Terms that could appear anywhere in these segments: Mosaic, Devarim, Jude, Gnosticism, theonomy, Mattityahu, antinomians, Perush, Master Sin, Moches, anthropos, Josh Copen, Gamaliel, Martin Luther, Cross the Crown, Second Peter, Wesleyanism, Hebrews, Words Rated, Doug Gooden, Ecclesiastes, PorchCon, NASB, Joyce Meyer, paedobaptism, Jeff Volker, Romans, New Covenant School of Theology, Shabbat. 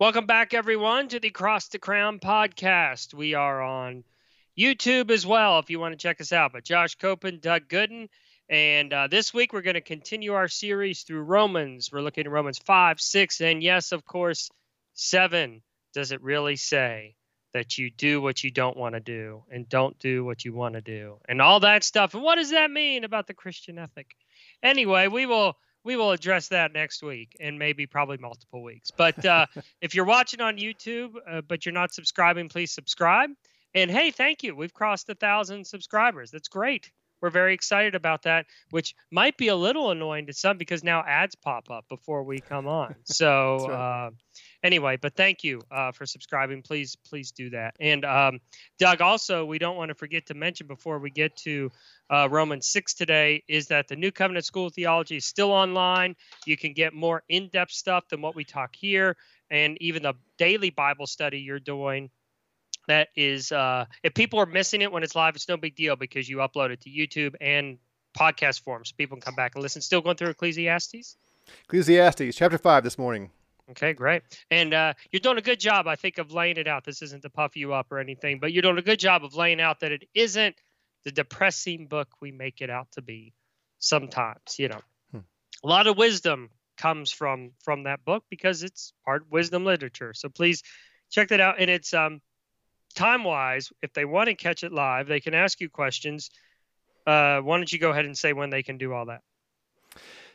Welcome back, everyone, to the Cross the Crown podcast. We are on YouTube as well, if you want to check us out. But Josh Copen, Doug Gooden, and this week we're going to continue our series through Romans. We're looking at Romans 5, 6, and yes, of course, 7. Does it really say that you do what you don't want to do and don't do what you want to do and all that stuff? And what does that mean about the Christian ethic? Anyway, we will address that next week and maybe probably multiple weeks. But if you're watching on YouTube, but you're not subscribing, please subscribe. And hey, thank you. We've crossed 1,000 subscribers. That's great. We're very excited about that, which might be a little annoying to some because now ads pop up before we come on. So that's right. Anyway, but thank you for subscribing. Please do that. And Doug, also, we don't want to forget to mention before we get to Romans 6 today is that the New Covenant School of Theology is still online. You can get more in-depth stuff than what we talk here, and even the daily Bible study you're doing. That is, if people are missing it when it's live, it's no big deal because you upload it to YouTube and podcast forms. People can come back and listen. Still going through Ecclesiastes? Ecclesiastes, chapter 5 this morning. Okay, great. And you're doing a good job, I think, of laying it out. This isn't to puff you up or anything, but you're doing a good job of laying out that it isn't the depressing book we make it out to be sometimes, you know. A lot of wisdom comes from that book because it's hard wisdom literature. So please check that out. And it's time-wise, if they want to catch it live, they can ask you questions. Why don't you go ahead and say when they can do all that?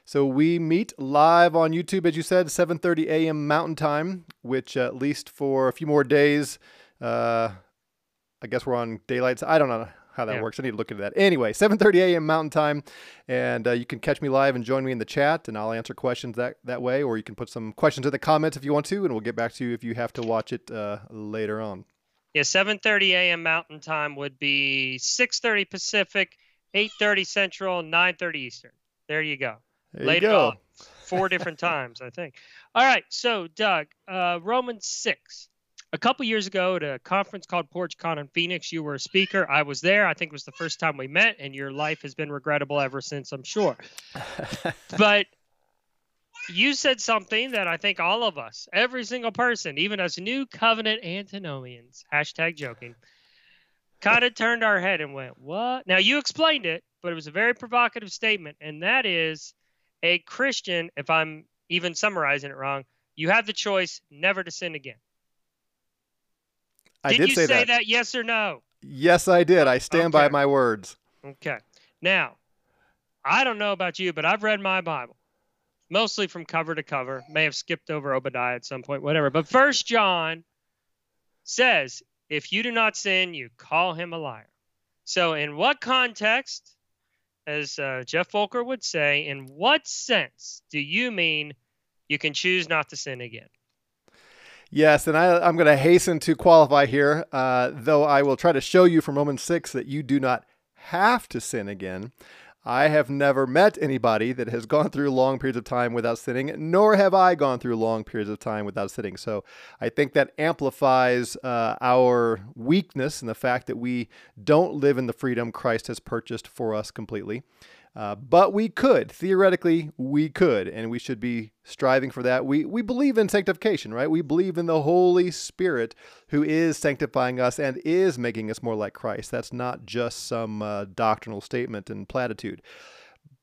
So we meet live on YouTube, as you said, 7:30 a.m. Mountain Time, which at least for a few more days, I guess we're on daylight. I don't know how that works. I need to look into that. Anyway, 7:30 a.m. Mountain Time, and you can catch me live and join me in the chat, and I'll answer questions that way, or you can put some questions in the comments if you want to, and we'll get back to you if you have to watch it later on. Yeah, 7:30 a.m. Mountain Time would be 6:30 Pacific, 8:30 Central, 9:30 Eastern. There you go. Laid it on 4 different times, I think. All right. So, Doug, Romans 6. A couple years ago at a conference called PorchCon in Phoenix, you were a speaker. I was there. I think it was the first time we met, and your life has been regrettable ever since, I'm sure. But you said something that I think all of us, every single person, even us New Covenant antinomians, hashtag joking, kind of turned our head and went, what? Now, you explained it, but it was a very provocative statement, and that is, a Christian, if I'm even summarizing it wrong, you have the choice never to sin again. I did you say that, yes or no? Yes, I did. I stand by my words. Okay. Now, I don't know about you, but I've read my Bible, mostly from cover to cover. May have skipped over Obadiah at some point, whatever. But First John says, if you do not sin, you call him a liar. So in what context, as Jeff Volker would say, in what sense do you mean you can choose not to sin again? Yes, and I'm going to hasten to qualify here, though I will try to show you from Romans 6 that you do not have to sin again. I have never met anybody that has gone through long periods of time without sinning, nor have I gone through long periods of time without sinning. So I think that amplifies our weakness and the fact that we don't live in the freedom Christ has purchased for us completely. But we could. Theoretically, we could, and we should be striving for that. We believe in sanctification, right? We believe in the Holy Spirit who is sanctifying us and is making us more like Christ. That's not just some doctrinal statement and platitude.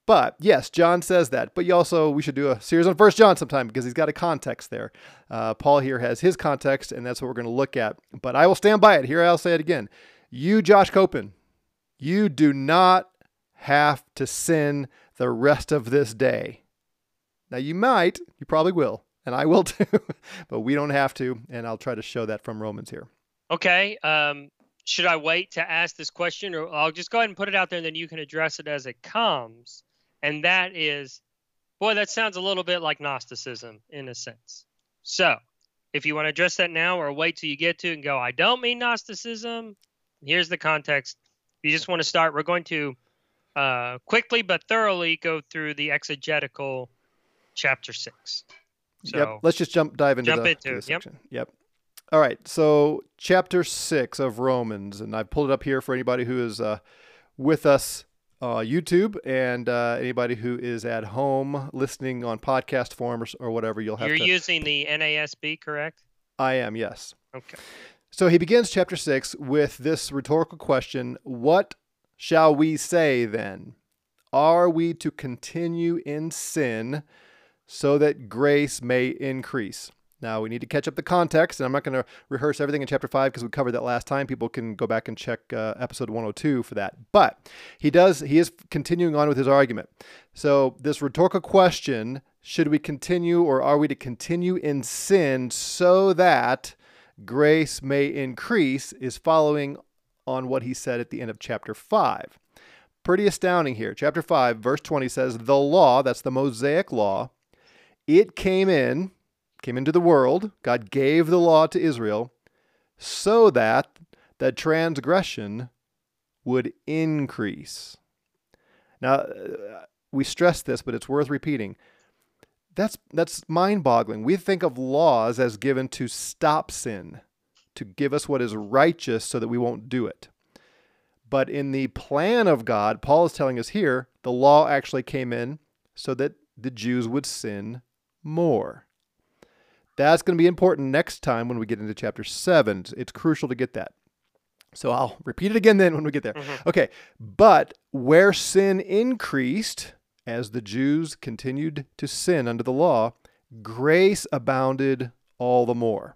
But yes, John says that, but we should do a series on First John sometime because he's got a context there. Paul here has his context, and that's what we're going to look at. But I will stand by it. Here I'll say it again. You, Josh Copen, you do not have to sin the rest of this day. Now you probably will, and I will too, but we don't have to, and I'll try to show that from Romans here. Okay, should I wait to ask this question, or I'll just go ahead and put it out there, and then you can address it as it comes, and that is, boy, that sounds a little bit like Gnosticism in a sense. So, if you want to address that now, or wait till you get to it and go, I don't mean Gnosticism, here's the context. If you just want to start, we're going to quickly but thoroughly go through the exegetical chapter 6. So yep. Let's just dive into this section. Yep. All right. So chapter 6 of Romans, and I've pulled it up here for anybody who is with us YouTube, and anybody who is at home listening on podcast form or whatever. You'll have. You're using the NASB, correct? I am, yes. Okay. So he begins chapter 6 with this rhetorical question, what shall we say then? Are we to continue in sin so that grace may increase? Now, we need to catch up the context, and I'm not going to rehearse everything in chapter 5 because we covered that last time. People can go back and check episode 102 for that. But he is continuing on with his argument. So this rhetorical question, should we continue or are we to continue in sin so that grace may increase, is following on what he said at the end of chapter 5. Pretty astounding here. Chapter 5, verse 20 says, the law, that's the Mosaic law, it came into the world, God gave the law to Israel, so that the transgression would increase. Now, we stress this, but it's worth repeating. That's mind-boggling. We think of laws as given to stop sin, to give us what is righteous so that we won't do it. But in the plan of God, Paul is telling us here, the law actually came in so that the Jews would sin more. That's going to be important next time when we get into chapter 7. It's crucial to get that. So I'll repeat it again then when we get there. Mm-hmm. Okay, but where sin increased, as the Jews continued to sin under the law, grace abounded all the more.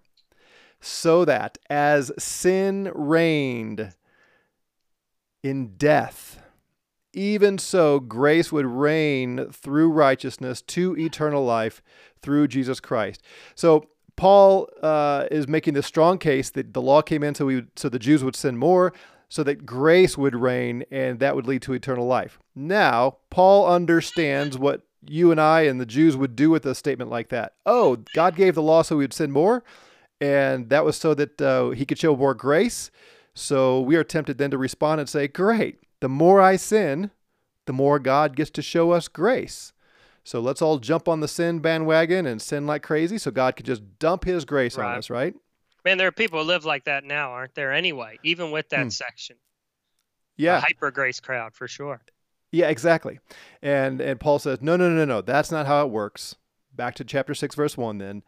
So that as sin reigned in death, even so grace would reign through righteousness to eternal life through Jesus Christ. So Paul is making this strong case that the law came in so the Jews would sin more, so that grace would reign, and that would lead to eternal life. Now, Paul understands what you and I and the Jews would do with a statement like that. Oh, God gave the law so we would sin more, and that was so that he could show more grace. So we are tempted then to respond and say, great, the more I sin, the more God gets to show us grace. So let's all jump on the sin bandwagon and sin like crazy so God can just dump his grace on us, right? Man, there are people who live like that now, aren't there, anyway, even with that section. Yeah. A hyper-grace crowd, for sure. Yeah, exactly. And Paul says, no, that's not how it works. Back to chapter 6, verse 1 then.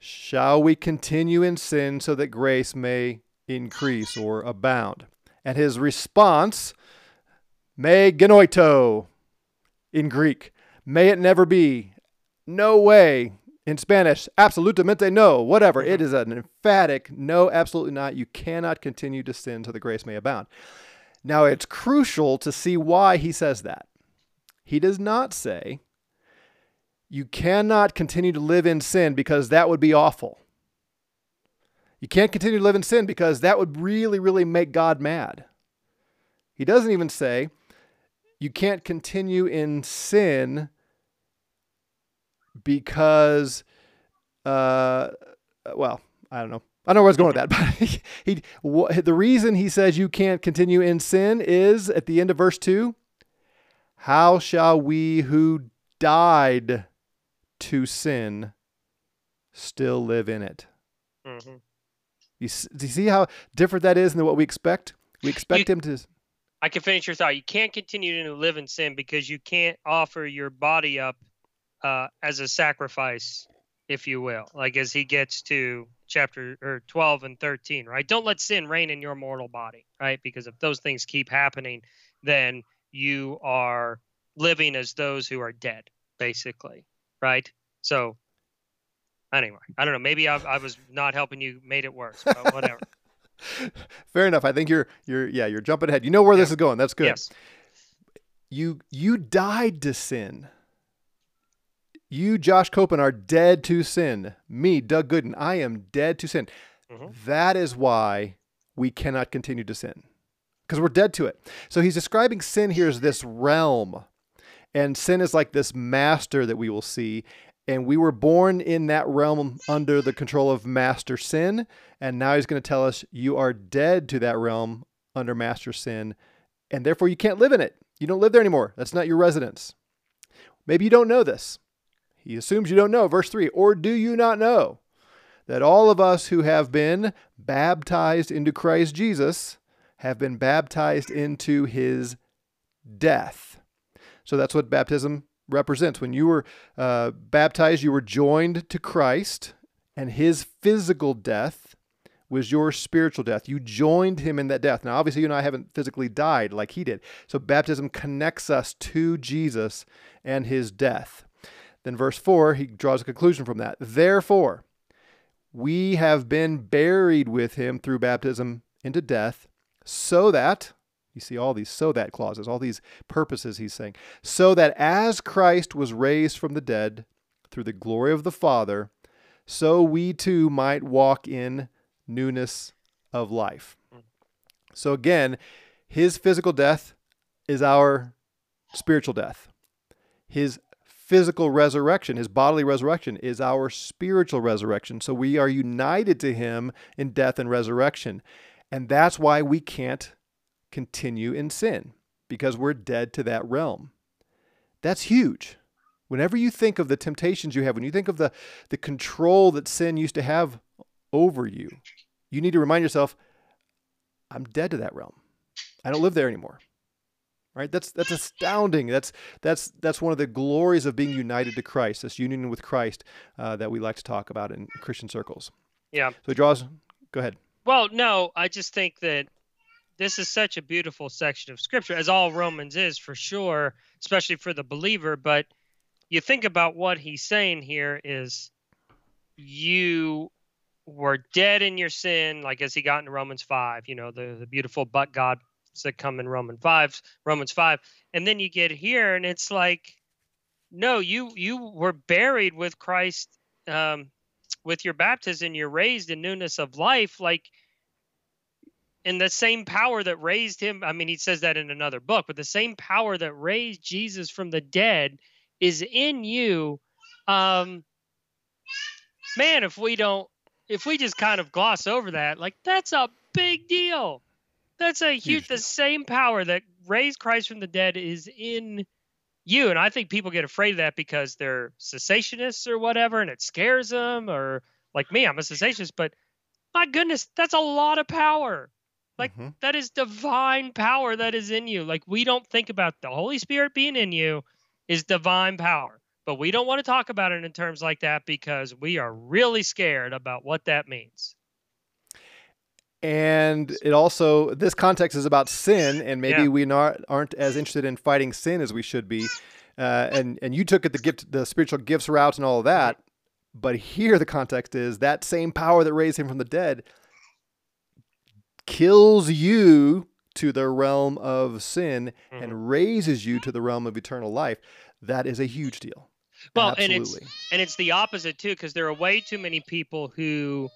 Shall we continue in sin so that grace may increase or abound? And his response, me genoito in Greek. May it never be. No way. In Spanish, absolutamente no. Whatever. It is an emphatic no, absolutely not. You cannot continue to sin so the grace may abound. Now, it's crucial to see why he says that. He does not say, you cannot continue to live in sin because that would be awful. You can't continue to live in sin because that would really, really make God mad. He doesn't even say, you can't continue in sin because, well, I don't know. I don't know where I was going with that. But the reason he says you can't continue in sin is, at the end of verse 2, how shall we who died to sin still live in it? Mm-hmm. Do you see how different that is than what we expect? We expect him to... I can finish your thought. You can't continue to live in sin because you can't offer your body up as a sacrifice, if you will, like as he gets to chapter 12 and 13, right? Don't let sin reign in your mortal body, right? Because if those things keep happening, then you are living as those who are dead, basically, right? So anyway, I don't know. Maybe I was not helping you, made it worse, but whatever. Fair enough. I think you're jumping ahead. You know where this is going. That's good. Yes. You died to sin. You, Josh Copen, are dead to sin. Me, Doug Gooden, I am dead to sin. Mm-hmm. That is why we cannot continue to sin, because we're dead to it. So he's describing sin here as this realm, and sin is like this master that we will see. And we were born in that realm under the control of master sin. And now he's going to tell us you are dead to that realm under master sin. And therefore you can't live in it. You don't live there anymore. That's not your residence. Maybe you don't know this. He assumes you don't know. Verse 3, or do you not know that all of us who have been baptized into Christ Jesus have been baptized into his death? So that's what baptism represents. When you were baptized, you were joined to Christ and his physical death was your spiritual death. You joined him in that death. Now, obviously, you and I haven't physically died like he did. So baptism connects us to Jesus and his death. Then verse 4, he draws a conclusion from that. Therefore, we have been buried with him through baptism into death, so that, you see all these so that clauses, all these purposes he's saying, so that as Christ was raised from the dead through the glory of the Father, so we too might walk in newness of life. So again, his physical death is our spiritual death. His physical resurrection, his bodily resurrection, is our spiritual resurrection. So we are united to him in death and resurrection. And that's why we can't continue in sin, because we're dead to that realm. That's huge. Whenever you think of the temptations you have, when you think of the control that sin used to have over you, you need to remind yourself, I'm dead to that realm. I don't live there anymore. Right? That's astounding. That's one of the glories of being united to Christ, this union with Christ that we like to talk about in Christian circles. Yeah. So he draws, go ahead. Well, no, I just think that this is such a beautiful section of Scripture, as all Romans is for sure, especially for the believer. But you think about what he's saying here is you were dead in your sin, like as he got into Romans 5, you know, the beautiful but God that come in Romans 5. And then you get here and it's like, no, you were buried with Christ with your baptism. You're raised in newness of life, like in the same power that raised him. I mean, he says that in another book, but the same power that raised Jesus from the dead is in you. Man, if we just kind of gloss over that, like that's a big deal. That's a huge, the same power that raised Christ from the dead is in you. And I think people get afraid of that because they're cessationists or whatever, and it scares them, or like me, I'm a cessationist, but my goodness, that's a lot of power. Like that is divine power that is in you. Like we don't think about the Holy Spirit being in you is divine power, but we don't want to talk about it in terms like that because we are really scared about what that means. And it also, this context is about sin, and maybe we aren't as interested in fighting sin as we should be. And you took it the spiritual gifts route and all of that, but here the context is that same power that raised him from the dead kills you to the realm of sin and raises you to the realm of eternal life. That is a huge deal. Well, absolutely. And it's the opposite too, because there are way too many people who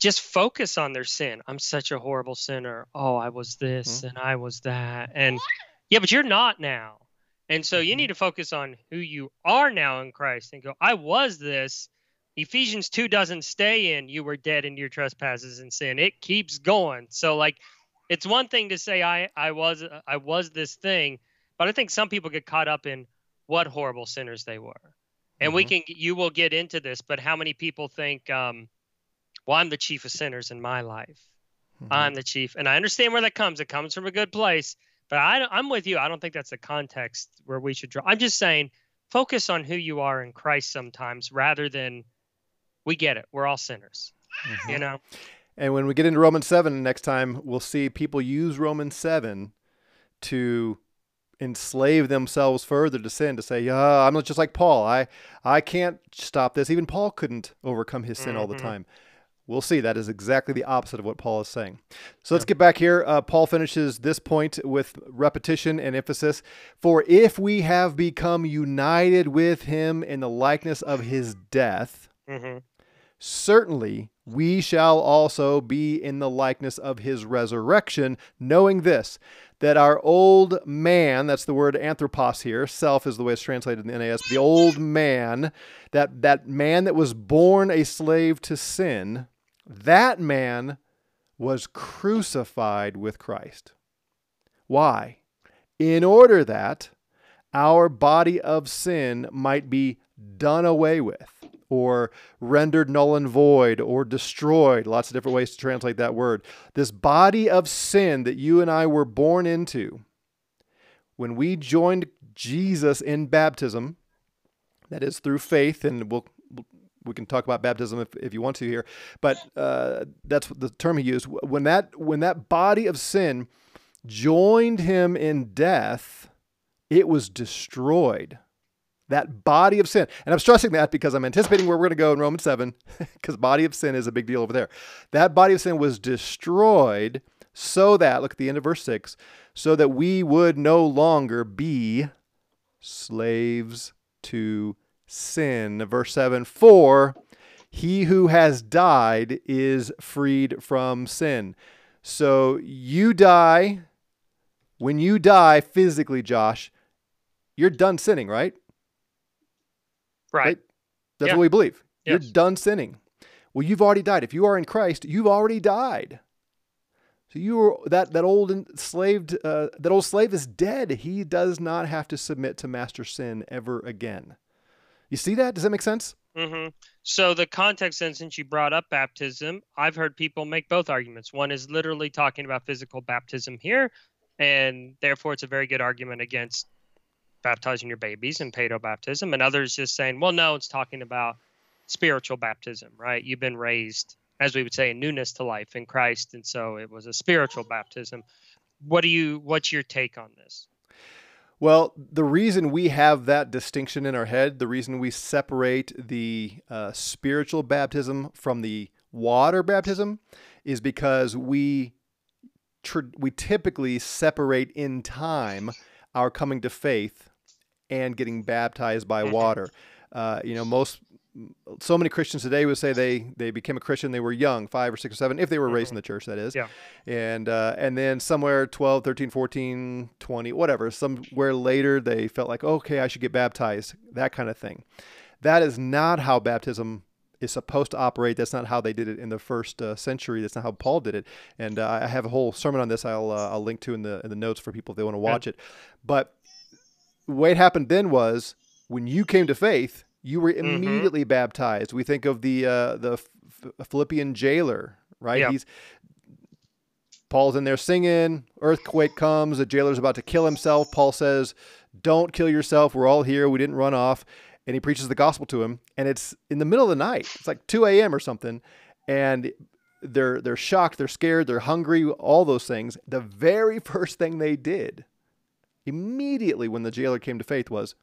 just focus on their sin. I'm such a horrible sinner. Oh, I was this and I was that. And yeah, but you're not now. And so you need to focus on who you are now in Christ and go, I was this. Ephesians 2 doesn't stay in you were dead in your trespasses and sin. It keeps going. So like, it's one thing to say I was this thing, but I think some people get caught up in what horrible sinners they were. And you will get into this, but how many people think, well, I'm the chief of sinners in my life. I'm the chief. And I understand where that comes. It comes from a good place. But I'm with you. I don't think that's the context where we should draw. I'm just saying focus on who you are in Christ sometimes rather than we get it. We're all sinners, you know? And when we get into Romans 7 next time, we'll see people use Romans 7 to enslave themselves further to sin, to say, yeah, I'm just like Paul. I can't stop this. Even Paul couldn't overcome his sin all the time. We'll see. That is exactly the opposite of what Paul is saying. So let's get back here. Paul finishes this point with repetition and emphasis. For if we have become united with him in the likeness of his death, certainly we shall also be in the likeness of his resurrection, knowing this, that our old man, that's the word anthropos here, self is the way it's translated in the NASB, the old man, that man that was born a slave to sin, that man was crucified with Christ. Why? In order that our body of sin might be done away with, or rendered null and void, or destroyed. Lots of different ways to translate that word. This body of sin that you and I were born into, when we joined Jesus in baptism, that is through faith, and we'll we can talk about baptism if you want to here, but that's the term he used. When that body of sin joined him in death, it was destroyed. That body of sin. And I'm stressing that because I'm anticipating where we're going to go in Romans 7, because body of sin is a big deal over there. That body of sin was destroyed so that, look at the end of verse 6, so that we would no longer be slaves to sin. Verse 7, for he who has died is freed from sin. So you die, when you die physically, Josh, you're done sinning, right? Right. That's what we believe. Yes. You're done sinning. Well, you've already died. If you are in Christ, you've already died. So that old slave is dead. He does not have to submit to master sin ever again. You see that? Does that make sense? Mm-hmm. So the context, and since you brought up baptism, I've heard people make both arguments. One is literally talking about physical baptism here, and therefore it's a very good argument against baptizing your babies and paedobaptism, and others just saying, well, no, it's talking about spiritual baptism, right? You've been raised, as we would say, in newness to life in Christ, and so it was a spiritual baptism. What's your take on this? Well, the reason we have that distinction in our head, the reason we separate the spiritual baptism from the water baptism, is because we typically separate in time our coming to faith and getting baptized by water. So many Christians today would say they became a Christian, they were young, 5 or 6 or 7, if they were raised in the church, that is. Yeah. And then somewhere 12, 13, 14, 20, whatever, somewhere later they felt like, okay, I should get baptized, that kind of thing. That is not how baptism is supposed to operate. That's not how they did it in the first century. That's not how Paul did it. And I have a whole sermon on this. I'll link to in the notes for people if they want to watch it. But what happened then was when you came to faith, you were immediately baptized. We think of the Philippian jailer, right? Yeah. Paul's in there singing. Earthquake comes. The jailer's about to kill himself. Paul says, "Don't kill yourself. We're all here. We didn't run off." And he preaches the gospel to him, and it's in the middle of the night. It's like 2 a.m. or something, and they're shocked, they're scared, they're hungry, all those things. The very first thing they did immediately when the jailer came to faith was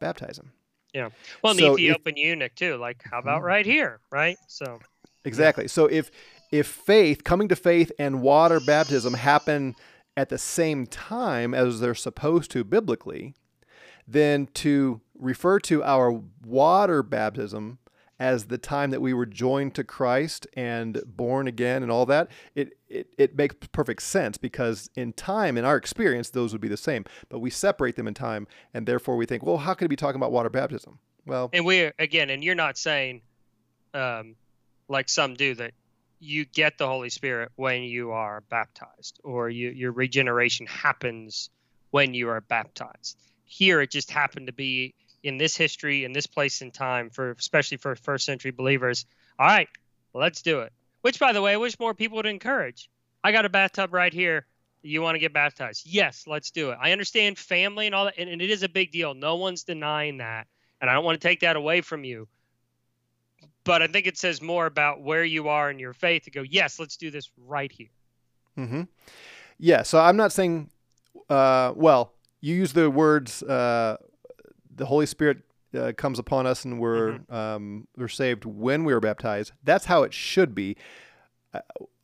baptize him. Yeah. Well, so the Ethiopian eunuch too. Like, how about right here, right? So exactly. Yeah. So if faith, coming to faith, and water baptism happen at the same time as they're supposed to biblically, then to refer to our water baptism as the time that we were joined to Christ and born again and all that, it makes perfect sense, because in time, in our experience, those would be the same. But we separate them in time, and therefore we think, well, how could it be talking about water baptism? Well, and you're not saying, like some do, that you get the Holy Spirit when you are baptized, or your regeneration happens when you are baptized. Here, it just happened to be in this history, in this place in time, especially for first century believers. All right, let's do it. Which, by the way, I wish more people would encourage. I got a bathtub right here. You want to get baptized? Yes, let's do it. I understand family and all that, and it is a big deal. No one's denying that, and I don't want to take that away from you. But I think it says more about where you are in your faith to go, yes, let's do this right here. Mm-hmm. Yeah, so I'm not saying, you use the words, the Holy Spirit comes upon us and we're saved when we were baptized. That's how it should be.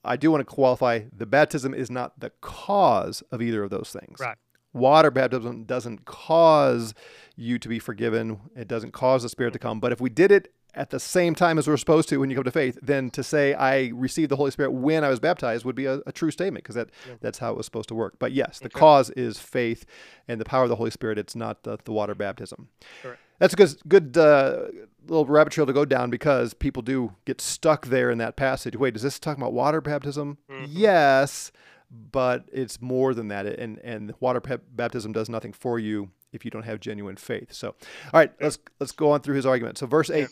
I do want to qualify, the baptism is not the cause of either of those things. Right. Water baptism doesn't cause you to be forgiven. It doesn't cause the Spirit to come. But if we did it at the same time as we're supposed to when you come to faith, then to say I received the Holy Spirit when I was baptized would be a true statement, because that's how it was supposed to work. But yes, the cause is faith and the power of the Holy Spirit. It's not the water baptism. Correct. That's a good little rabbit trail to go down, because people do get stuck there in that passage. Wait, is this talking about water baptism? Mm-hmm. Yes, but it's more than that. And water baptism does nothing for you if you don't have genuine faith. So, all right, let's go on through his argument. So verse 8. Yeah.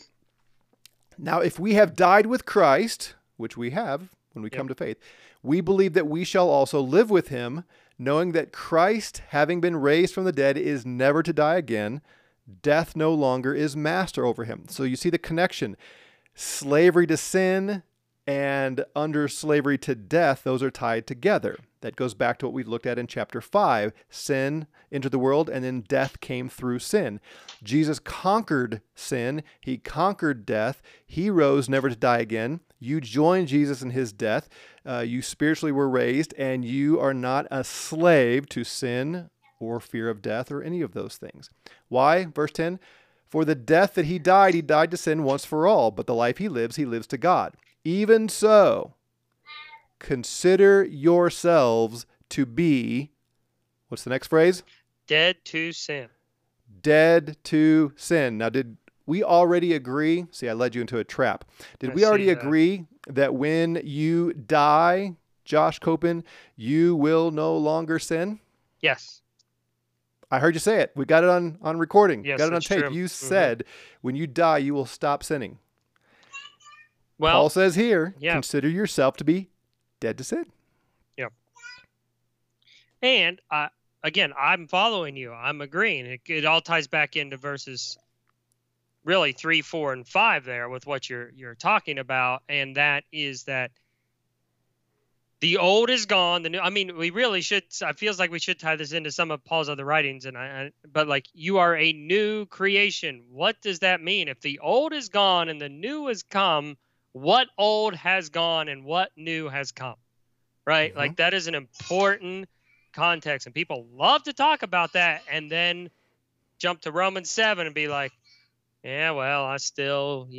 Now, if we have died with Christ, which we have when we come to faith, we believe that we shall also live with him, knowing that Christ, having been raised from the dead, is never to die again. Death no longer is master over him. So you see the connection. slavery to sin and under slavery to death, those are tied together. That goes back to what we looked at in chapter 5, sin entered the world and then death came through sin. Jesus conquered sin. He conquered death. He rose never to die again. You joined Jesus in his death. You spiritually were raised and you are not a slave to sin or fear of death or any of those things. Why? Verse 10, for the death that he died to sin once for all, but the life he lives to God. Even so, consider yourselves to be, what's the next phrase? Dead to sin. Dead to sin. Now, did we already agree? See, I led you into a trap. Did we already agree that when you die, Josh Copen, you will no longer sin? Yes. I heard you say it. We got it on recording. Yes, got it on tape. True. You said, when you die, you will stop sinning. Well, Paul says here, consider yourself to be dead to sin. Yeah. And again, I'm following you. I'm agreeing. It all ties back into verses really 3, 4, and 5 there with what you're talking about. And that is that the old is gone. The new, I mean, we really should, it feels like we should tie this into some of Paul's other writings. And but like, you are a new creation. What does that mean? If the old is gone and the new has come, what old has gone and what new has come, right? Mm-hmm. Like that is an important context, and people love to talk about that and then jump to Romans 7 and be like, yeah, well, I still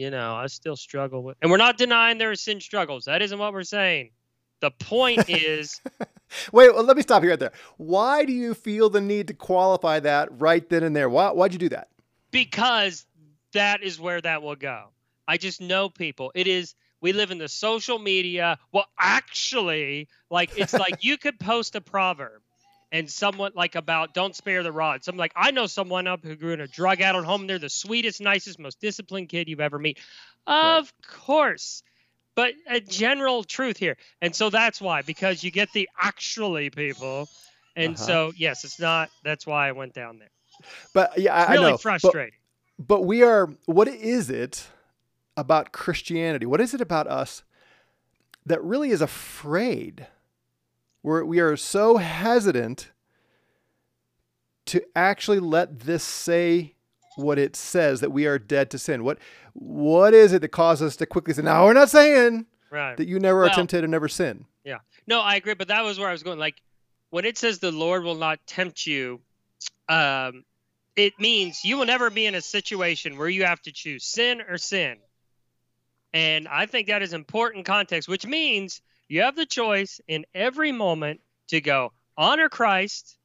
struggle with, and we're not denying there are sin struggles. That isn't what we're saying. The point is, wait, well, let me stop you right there. Why do you feel the need to qualify that right then and there? Why'd you do that? Because that is where that will go. I just know people. It is, we live in the social media. Well, actually, like, it's like you could post a proverb and someone like about don't spare the rod. So I'm like, I know someone up who grew in a drug-addled home. They're the sweetest, nicest, most disciplined kid you've ever met. Of course. But a general truth here. And so that's why, because you get the actually people. And so, yes, it's not, that's why I went down there. But yeah, it's really I know. Frustrating. But we are, what is it about Christianity? What is it about us that really is afraid? We are so hesitant to actually let this say what it says, that we are dead to sin. What is it that causes us to quickly say, no, we're not saying that you never are tempted and never sin. Yeah. No, I agree. But that was where I was going. Like when it says the Lord will not tempt you, it means you will never be in a situation where you have to choose sin or sin. And I think that is important context, which means you have the choice in every moment to go honor Christ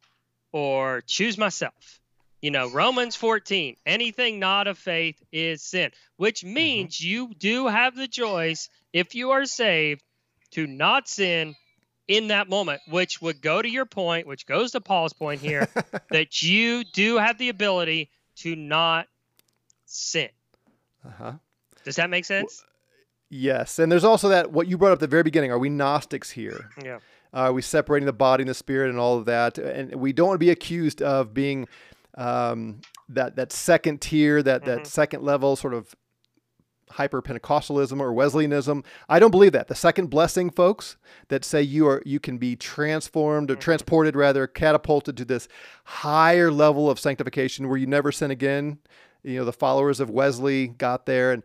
or choose myself. You know, Romans 14, anything not of faith is sin, which means you do have the choice, if you are saved, to not sin in that moment, which would go to your point, which goes to Paul's point here, that you do have the ability to not sin. Does that make sense? Yes. And there's also that, what you brought up at the very beginning, are we Gnostics here? Yeah. Are we separating the body and the spirit and all of that? And we don't want to be accused of being... that second tier, that second level sort of hyper Pentecostalism or Wesleyanism. I don't believe that. The second blessing folks that say you can be transformed or transported rather, catapulted to this higher level of sanctification where you never sin again. You know, the followers of Wesley got there and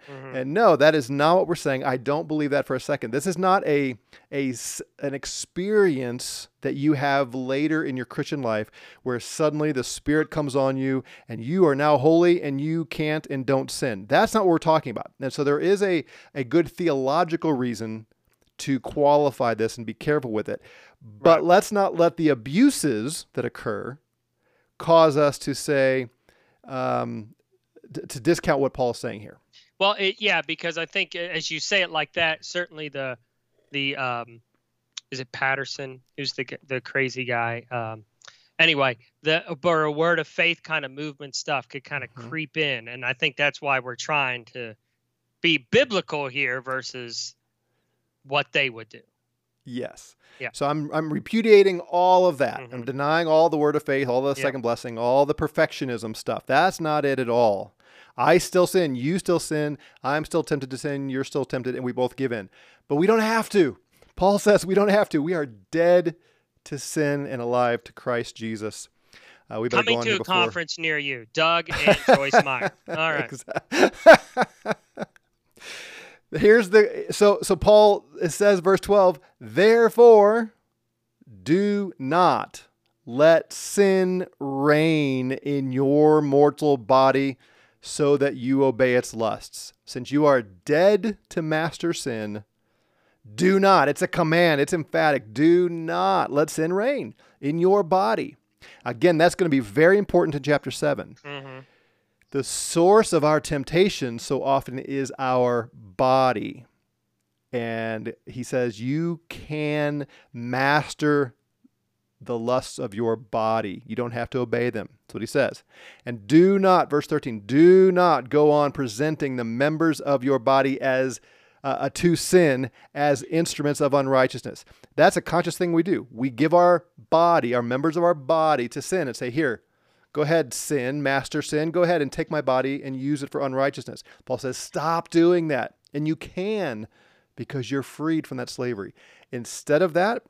no, that is not what we're saying. I don't believe that for a second. This is not an experience that you have later in your Christian life where suddenly the Spirit comes on you and you are now holy and you can't and don't sin. That's not what we're talking about. And so there is a good theological reason to qualify this and be careful with it. But let's not let the abuses that occur cause us to say, to discount what Paul's saying here. Well, because I think as you say it like that, certainly the is it Patterson? Who's the crazy guy? Anyway, a word of faith kind of movement stuff could kind of creep in. And I think that's why we're trying to be biblical here versus what they would do. Yes. Yeah. So I'm repudiating all of that. I'm denying all the word of faith, all the second blessing, all the perfectionism stuff. That's not it at all. I still sin, you still sin, I'm still tempted to sin, you're still tempted, and we both give in. But we don't have to. Paul says we don't have to. We are dead to sin and alive to Christ Jesus. We better go on to a conference near you, Doug and Joyce Meyer. All right. Here's the so Paul says, verse 12, therefore do not let sin reign in your mortal body so that you obey its lusts. Since you are dead to master sin, do not, it's a command, it's emphatic, do not let sin reign in your body. Again, that's going to be very important to chapter 7. Mm-hmm. The source of our temptation so often is our body. And he says, you can master the lusts of your body. You don't have to obey them. That's what he says. And do not, verse 13, do not go on presenting the members of your body as to sin as instruments of unrighteousness. That's a conscious thing we do. We give our body, our members of our body to sin and say, here, go ahead, sin, master sin. Go ahead and take my body and use it for unrighteousness. Paul says, stop doing that. And you can, because you're freed from that slavery. Instead of that,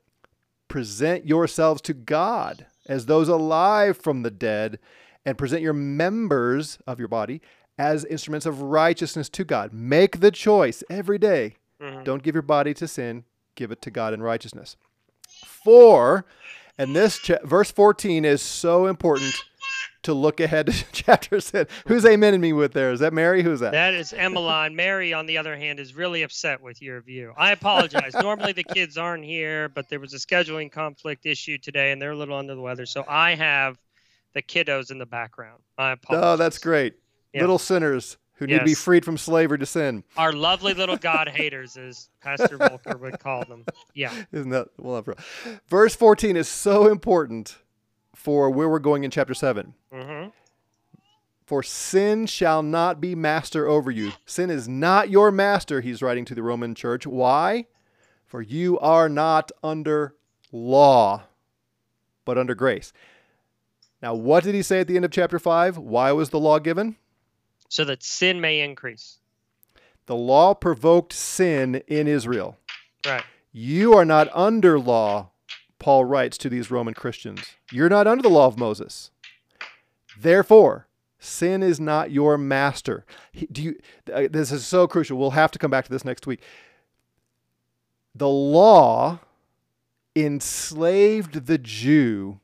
present yourselves to God as those alive from the dead, and present your members of your body as instruments of righteousness to God. Make the choice every day. Mm-hmm. Don't give your body to sin. Give it to God in righteousness. For, and this verse 14 is so important, to look ahead to chapter 7. Who's amening me with there? Is that Mary? Who's that? That is Emmeline. Mary, on the other hand, is really upset with your view. I apologize. Normally the kids aren't here, but there was a scheduling conflict issue today, and they're a little under the weather. So I have the kiddos in the background. I apologize. Oh, that's great. Yeah. Little sinners who need to be freed from slavery to sin. Our lovely little God haters, as Pastor Volker would call them. Yeah. Isn't that wonderful? Verse 14 is so important for where we're going in chapter 7. Mm-hmm. For sin shall not be master over you. Sin is not your master, he's writing to the Roman church. Why? For you are not under law, but under grace. Now, what did he say at the end of chapter 5? Why was the law given? So that sin may increase. The law provoked sin in Israel. Right. You are not under law, Paul writes to these Roman Christians. You're not under the law of Moses. Therefore, sin is not your master. This is so crucial. We'll have to come back to this next week. The law enslaved the Jew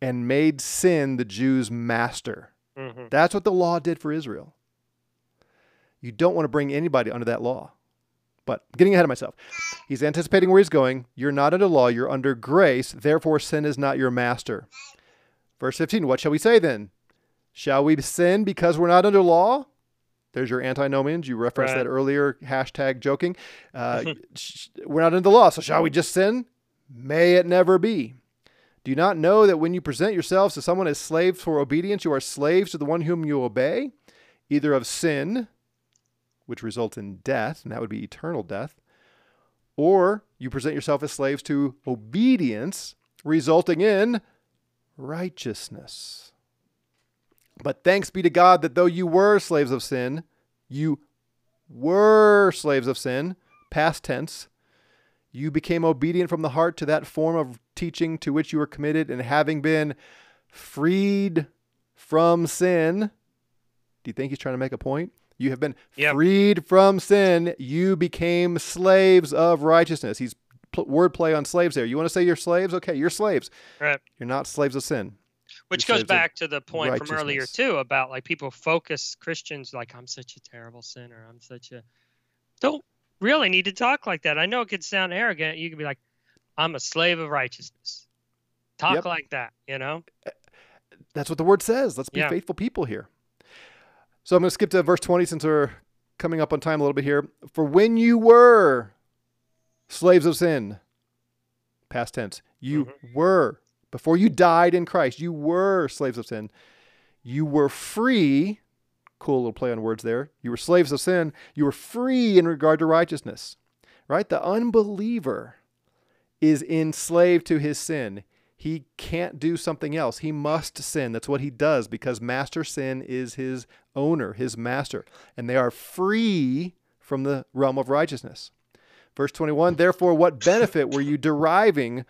and made sin the Jew's master. Mm-hmm. That's what the law did for Israel. You don't want to bring anybody under that law. But getting ahead of myself, he's anticipating where he's going. You're not under law, you're under grace. Therefore, sin is not your master. Verse 15, what shall we say then? Shall we sin because we're not under law? There's your antinomians. You referenced that earlier, hashtag joking. We're not under the law, so shall we just sin? May it never be. Do you not know that when you present yourselves to someone as slaves for obedience, you are slaves to the one whom you obey, either of sin, which results in death, and that would be eternal death, or you present yourself as slaves to obedience, resulting in righteousness. But thanks be to God that though you were slaves of sin, past tense, you became obedient from the heart to that form of teaching to which you were committed, and having been freed from sin, do you think he's trying to make a point? You have been freed from sin. You became slaves of righteousness. He's wordplay on slaves there. You want to say you're slaves? Okay, you're slaves. Right. You're not slaves of sin. Which goes back to the point from earlier, too, about like people focus Christians like, I'm such a terrible sinner. I'm such a... Don't really need to talk like that. I know it could sound arrogant. You could be like, I'm a slave of righteousness. Talk like that, you know? That's what the word says. Let's be faithful people here. So I'm going to skip to verse 20 since we're coming up on time a little bit here. For when you were slaves of sin, past tense, you were, before you died in Christ, you were slaves of sin. You were free. Cool little play on words there. You were slaves of sin. You were free in regard to righteousness, right? The unbeliever is enslaved to his sin. He can't do something else. He must sin. That's what he does, because master sin is his owner, his master. And they are free from the realm of righteousness. Verse 21, therefore, what benefit were you deriving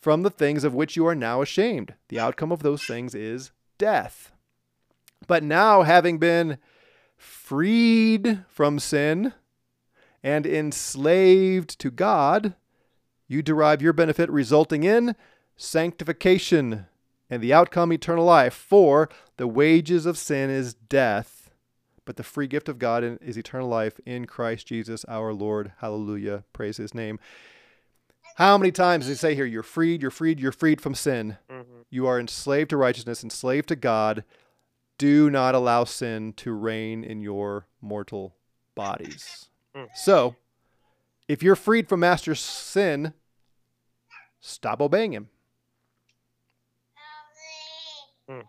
from the things of which you are now ashamed? The outcome of those things is death. But now, having been freed from sin and enslaved to God, you derive your benefit resulting in sanctification and the outcome eternal life. For the wages of sin is death, but the free gift of God is eternal life in Christ Jesus our Lord. Hallelujah. Praise his name. How many times does he say here, you're freed from sin. Mm-hmm. You are enslaved to righteousness, enslaved to God. Do not allow sin to reign in your mortal bodies. Mm. So, if you're freed from master sin, stop obeying him. Mm.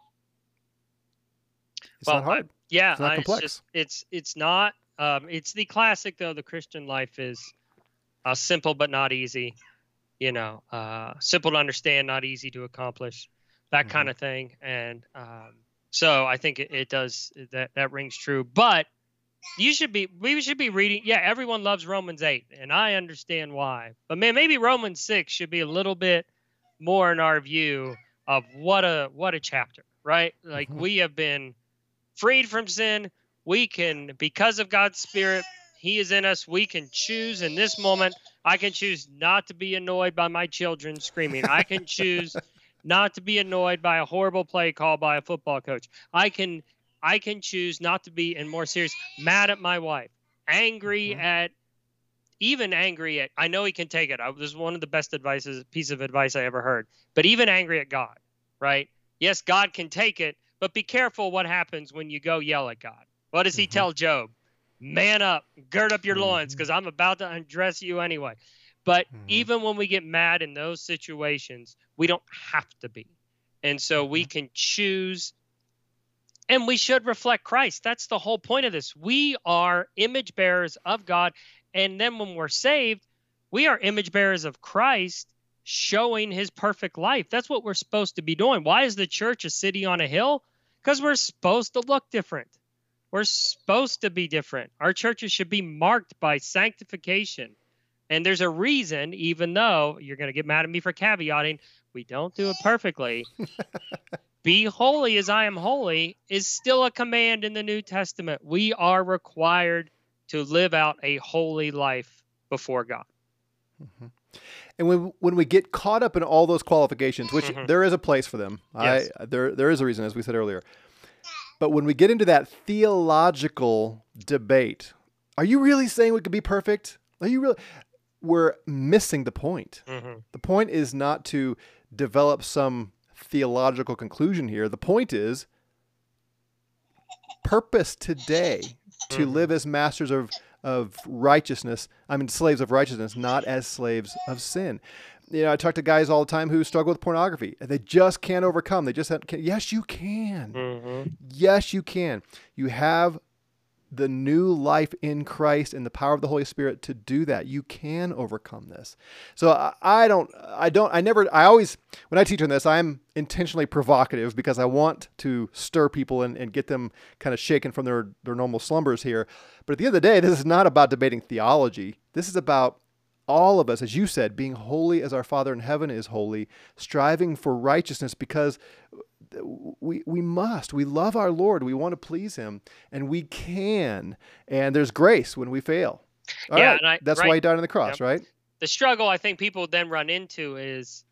It's not hard. Yeah, it's not complex. It's not. It's the classic though. The Christian life is simple but not easy. You know, simple to understand, not easy to accomplish. That mm-hmm. kind of thing. And so I think it does that. That rings true, but. We should be reading. Yeah, everyone loves Romans 8, and I understand why. But man, maybe Romans 6 should be a little bit more in our view of what a chapter, right? Like mm-hmm. we have been freed from sin. We can, because of God's Spirit, he is in us. We can choose in this moment. I can choose not to be annoyed by my children screaming. I can choose not to be annoyed by a horrible play call by a football coach. I can choose not to be, and more serious, mad at my wife, angry at, I know he can take it. This is one of the best piece of advice I ever heard, but even angry at God, right? Yes, God can take it, but be careful what happens when you go yell at God. What does he mm-hmm. tell Job? Man up, gird up your mm-hmm. loins, because I'm about to undress you anyway. But mm-hmm. even when we get mad in those situations, we don't have to be. And so we can choose. And we should reflect Christ. That's the whole point of this. We are image bearers of God. And then when we're saved, we are image bearers of Christ, showing his perfect life. That's what we're supposed to be doing. Why is the church a city on a hill? Because we're supposed to look different. We're supposed to be different. Our churches should be marked by sanctification. And there's a reason, even though you're going to get mad at me for caveating, we don't do it perfectly. Be holy as I am holy is still a command in the New Testament. We are required to live out a holy life before God. Mm-hmm. And when we get caught up in all those qualifications, which mm-hmm. there is a place for them, yes. There is a reason, as we said earlier. But when we get into that theological debate, are you really saying we could be perfect? Are you really? We're missing the point. Mm-hmm. The point is not to develop some theological conclusion here. The point is purpose today to live as masters of righteousness. I mean, slaves of righteousness, not as slaves of sin. You know, I talk to guys all the time who struggle with pornography. They just can't overcome. They just can't. Yes, you can. Mm-hmm. Yes, you can. You have the new life in Christ and the power of the Holy Spirit to do that. You can overcome this. So I always, when I teach on this, I'm intentionally provocative because I want to stir people and get them kind of shaken from their normal slumbers here. But at the end of the day, this is not about debating theology. This is about all of us, as you said, being holy as our Father in heaven is holy, striving for righteousness because we love our Lord. We want to please him, and we can, and there's grace when we fail. That's why he died on the cross, right? The struggle I think people then run into is,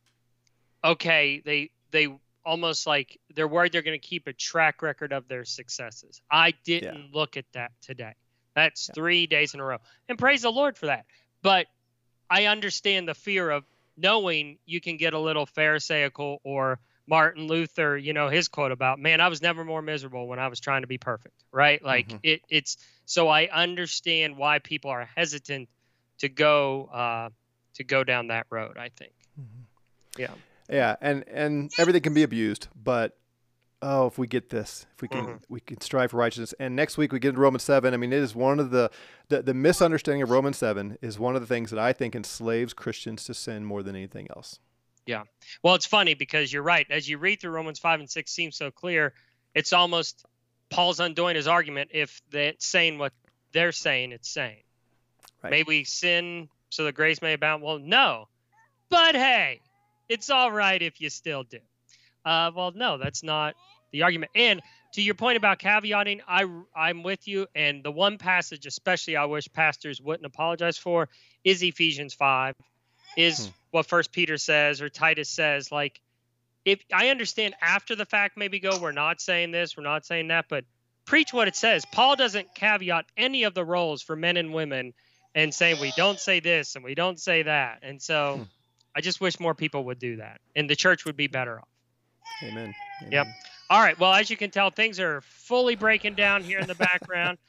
okay, they almost like they're worried they're going to keep a track record of their successes. I didn't look at that today. That's 3 days in a row, and praise the Lord for that. But I understand the fear of knowing you can get a little pharisaical, or Martin Luther, you know, his quote about, man, I was never more miserable when I was trying to be perfect, right? Like mm-hmm. it's so I understand why people are hesitant to go down that road, I think. Mm-hmm. Yeah. Yeah. And everything can be abused, but if we get this, we can strive for righteousness. And next week we get into Romans 7. I mean, it is one of the misunderstanding of Romans 7 is one of the things that I think enslaves Christians to sin more than anything else. Yeah. Well, it's funny because you're right. As you read through Romans 5 and 6 seems so clear, it's almost Paul's undoing his argument if it's saying what they're saying it's saying. Right. May we sin so that grace may abound? Well, no. But hey, it's all right if you still do. Well, no, that's not the argument. And to your point about caveating, I'm with you. And the one passage especially I wish pastors wouldn't apologize for is Ephesians 5, is what First Peter says or Titus says. Like, if I understand after the fact, maybe go, we're not saying this, we're not saying that, but preach what it says. Paul doesn't caveat any of the roles for men and women and say, we don't say this and we don't say that. And so I just wish more people would do that, and the church would be better off. Amen. Amen. Yep. All right. Well, as you can tell, things are fully breaking down here in the background.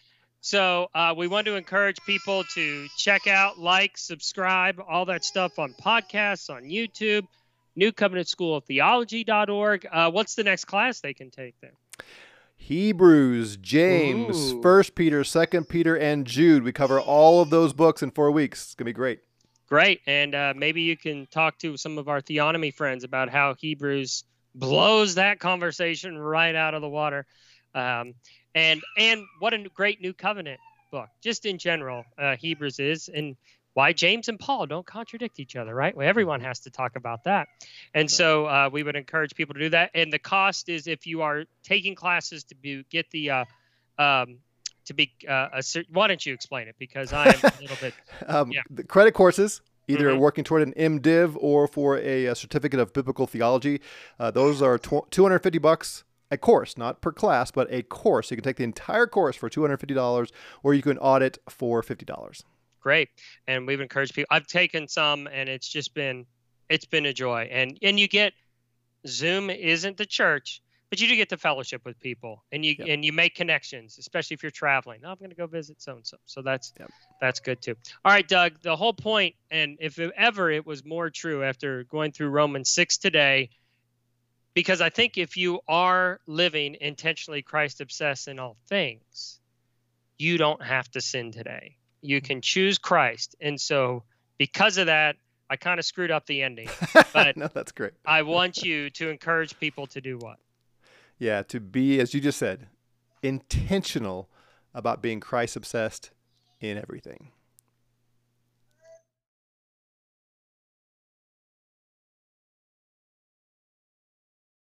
So we want to encourage people to check out, like, subscribe, all that stuff on podcasts, on YouTube, New Covenant School of Theology.org. What's the next class they can take then? Hebrews, James, First Peter, Second Peter, and Jude. We cover all of those books in 4 weeks. It's going to be great. Great. And maybe you can talk to some of our theonomy friends about how Hebrews blows that conversation right out of the water. And what a great New Covenant book, just in general, Hebrews is, and why James and Paul don't contradict each other, right? Well, everyone has to talk about that. And so we would encourage people to do that. And the cost is, if you are taking classes to be, get the, why don't you explain it? Because I am a little bit, the credit courses, either working toward an MDiv or for a certificate of biblical theology. Those are $250 a course, not per class, but a course. You can take the entire course for $250, or you can audit for $50. Great. And we've encouraged people. I've taken some, and it's just been, it's been a joy. And you get, Zoom isn't the church, but you do get to fellowship with people, and you and you make connections, especially if you're traveling. Oh, I'm going to go visit so-and-so. So that's that's good too. All right, Doug, the whole point, and if ever it was more true after going through Romans 6 today, because I think if you are living intentionally Christ-obsessed in all things, you don't have to sin today. You can choose Christ. And so because of that, I kind of screwed up the ending. But no, that's great. I want you to encourage people to do what? Yeah, to be, as you just said, intentional about being Christ-obsessed in everything.